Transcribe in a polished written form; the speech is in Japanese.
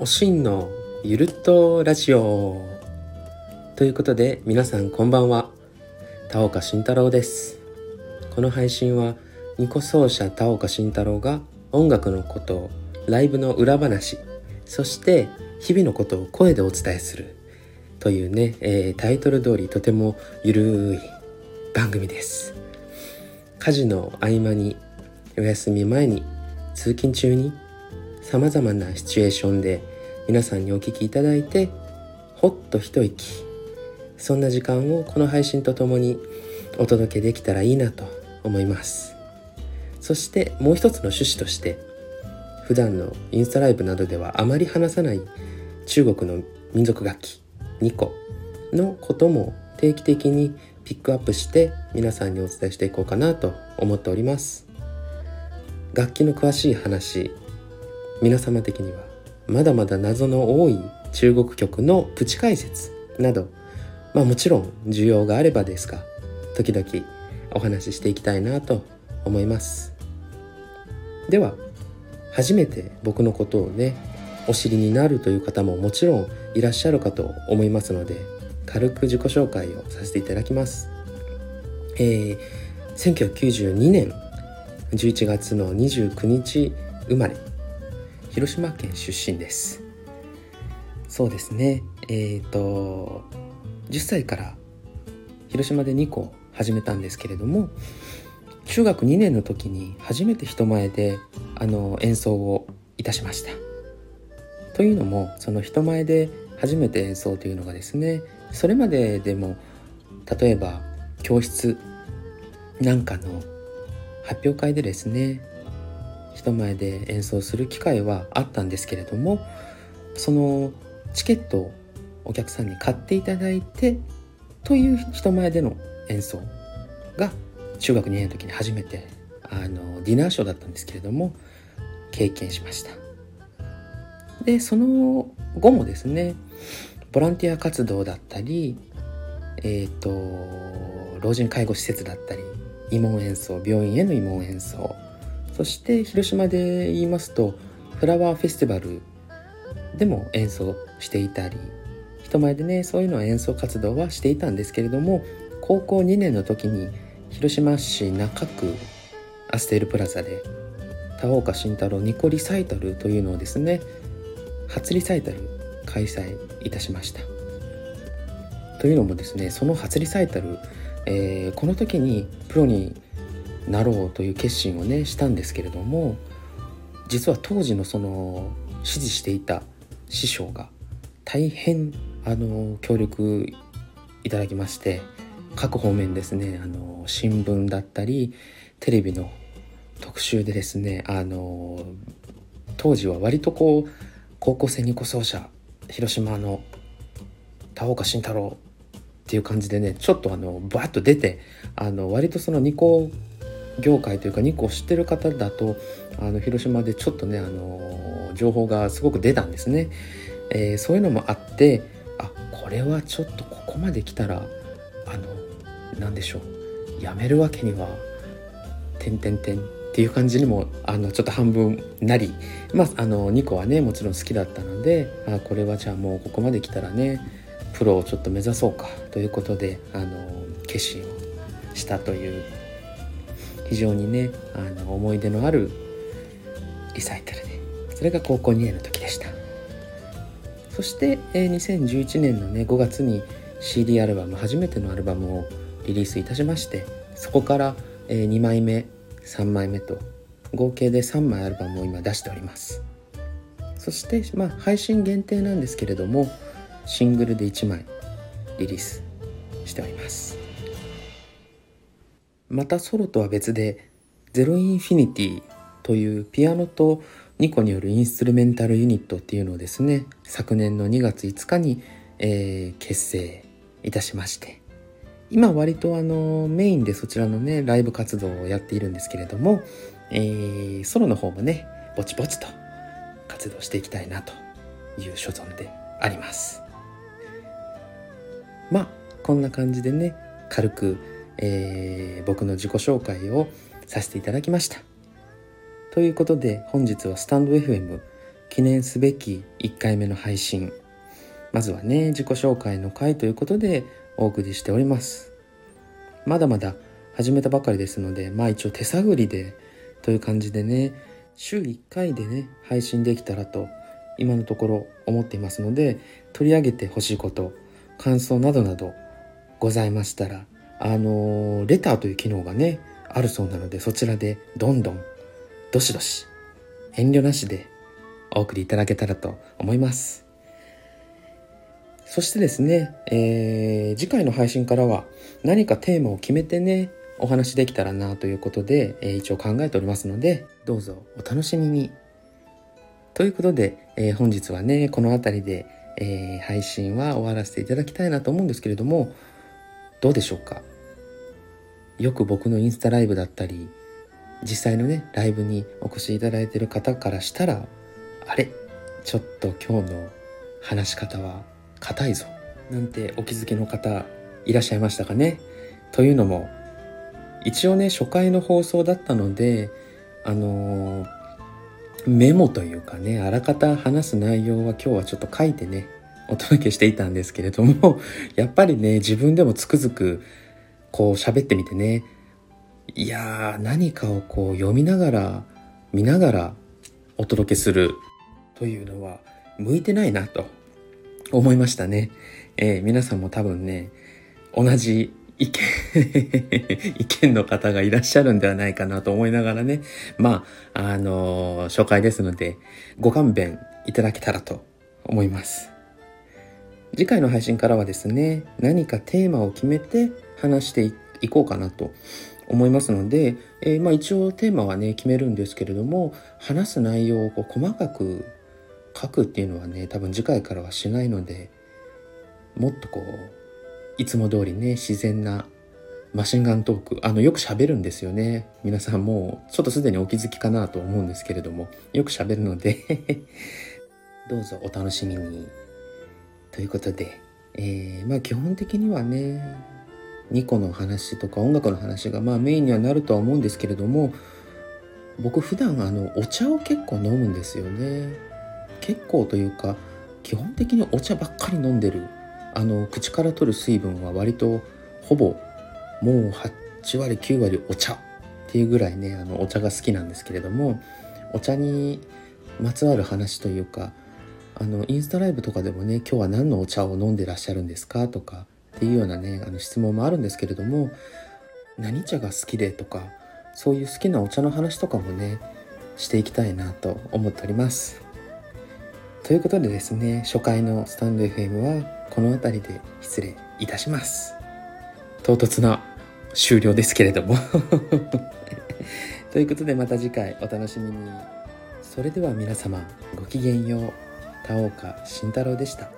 おしんのゆるっとラジオということで、皆さんこんばんは。田岡慎太郎です。この配信は二胡奏者田岡慎太郎が音楽のこと、ライブの裏話、そして日々のことを声でお伝えするというね、タイトル通りとてもゆるい番組です。家事の合間に、お休み前に、通勤中に、さまざまなシチュエーションで皆さんにお聞きいただいて、ほっと一息、そんな時間をこの配信とともにお届けできたらいいなと思います。そしてもう一つの趣旨として、普段のインスタライブなどではあまり話さない中国の民族楽器二胡のことも定期的にピックアップして皆さんにお伝えしていこうかなと思っております。楽器の詳しい話、皆様的にはまだまだ謎の多い中国曲のプチ解説など、もちろん需要があればですが、時々お話ししていきたいなと思います。では、初めて僕のことをね、お知りになるという方ももちろんいらっしゃるかと思いますので、軽く自己紹介をさせていただきます。1992年11月の29日生まれ、広島県出身です。そうですね、10歳から広島で二胡を始めたんですけれども、中学2年の時に初めて人前で演奏をいたしました。というのも、その人前で初めて演奏というのがですね、それまででも例えば教室なんかの発表会でですね、人前で演奏する機会はあったんですけれども、そのチケットをお客さんに買っていただいてという人前での演奏が中学2年の時に初めてディナーショーだったんですけれども経験しました。で、その後もですね、ボランティア活動だったり、老人介護施設だったり、慰問演奏、病院への慰問演奏、そして広島で言いますとフラワーフェスティバルでも演奏していたり、人前でね、そういうの演奏活動はしていたんですけれども、高校2年の時に広島市中区アステルプラザで田岡慎太郎二胡リサイタルというのをですね、初リサイタル開催いたしました。というのもですね、その初リサイタル、この時にプロになろうという決心をね、したんですけれども、実は当時のその師事していた師匠が大変協力いただきまして、各方面ですね、新聞だったりテレビの特集でですね、当時は割とこう高校生二胡奏者広島の田岡慎太郎っていう感じでね、ちょっとバーッと出て、割とその二胡業界というか二胡を知ってる方だと広島でちょっとね、情報がすごく出たんですね。そういうのもあって、これはちょっとここまで来たらなんでしょう、やめるわけにはっていう感じにもちょっと半分なり、二胡はね、もちろん好きだったので、これはじゃあもうここまで来たらね、プロをちょっと目指そうかということで決心をしたという、非常にね思い出のあるリサイタルで、それが高校2年の時でした。そして2011年のね5月に CD アルバム、初めてのアルバムをリリースいたしまして、そこから2枚目3枚目と合計で3枚アルバムを今出しております。そして配信限定なんですけれども、シングルで1枚リリースしております。またソロとは別で、ゼロインフィニティというピアノと二胡によるインストゥルメンタルユニットっていうのをですね、昨年の2月5日に、結成いたしまして、今割とメインでそちらのねライブ活動をやっているんですけれども、ソロの方もねぼちぼちと活動していきたいなという所存であります。こんな感じでね、軽く、僕の自己紹介をさせていただきました。ということで、本日はスタンド FM 記念すべき1回目の配信、まずはね自己紹介の回ということでお送りしております。まだまだ始めたばかりですので、一応手探りでという感じでね、週1回でね配信できたらと今のところ思っていますので、取り上げてほしいこと、感想などなどございましたら、レターという機能がねあるそうなので、そちらでどしどし遠慮なしでお送りいただけたらと思います。そしてですね、次回の配信からは何かテーマを決めてねお話できたらなということで、一応考えておりますので、どうぞお楽しみにということで、本日はねこの辺りで、配信は終わらせていただきたいなと思うんですけれども、どうでしょうか。よく僕のインスタライブだったり実際のねライブにお越しいただいている方からしたら、あれちょっと今日の話し方は硬いぞなんてお気づきの方いらっしゃいましたかね。というのも一応ね初回の放送だったので、メモというかね、あらかた話す内容は今日はちょっと書いてねお届けしていたんですけれども、やっぱりね自分でもつくづくこう喋ってみてね、いやー何かをこう読みながら見ながらお届けするというのは向いてないなと思いましたね。皆さんも多分ね同じ意見の方がいらっしゃるんではないかなと思いながらね、初回ですのでご勘弁いただけたらと思います。次回の配信からはですね、何かテーマを決めて話していこうかなと思いますので、一応テーマはね決めるんですけれども、話す内容をこう細かく書くっていうのはね多分次回からはしないので、もっとこういつも通りね自然なマシンガントーク、よく喋るんですよね。皆さんもうちょっとすでにお気づきかなと思うんですけれども、よく喋るのでどうぞお楽しみにということで、基本的にはねニコの話とか音楽の話がメインにはなるとは思うんですけれども、僕普段お茶を結構飲むんですよね。結構というか基本的にお茶ばっかり飲んでる。口から取る水分は割とほぼもう8割9割お茶っていうぐらいねお茶が好きなんですけれども、お茶にまつわる話というか、インスタライブとかでもね今日は何のお茶を飲んでらっしゃるんですかとかっていうようなね質問もあるんですけれども、何茶が好きでとかそういう好きなお茶の話とかもねしていきたいなと思っております。ということでですね、初回のスタンド FM はこの辺りで失礼いたします。唐突な終了ですけれどもということでまた次回お楽しみに。それでは皆様ごきげんよう。田岡慎太郎でした。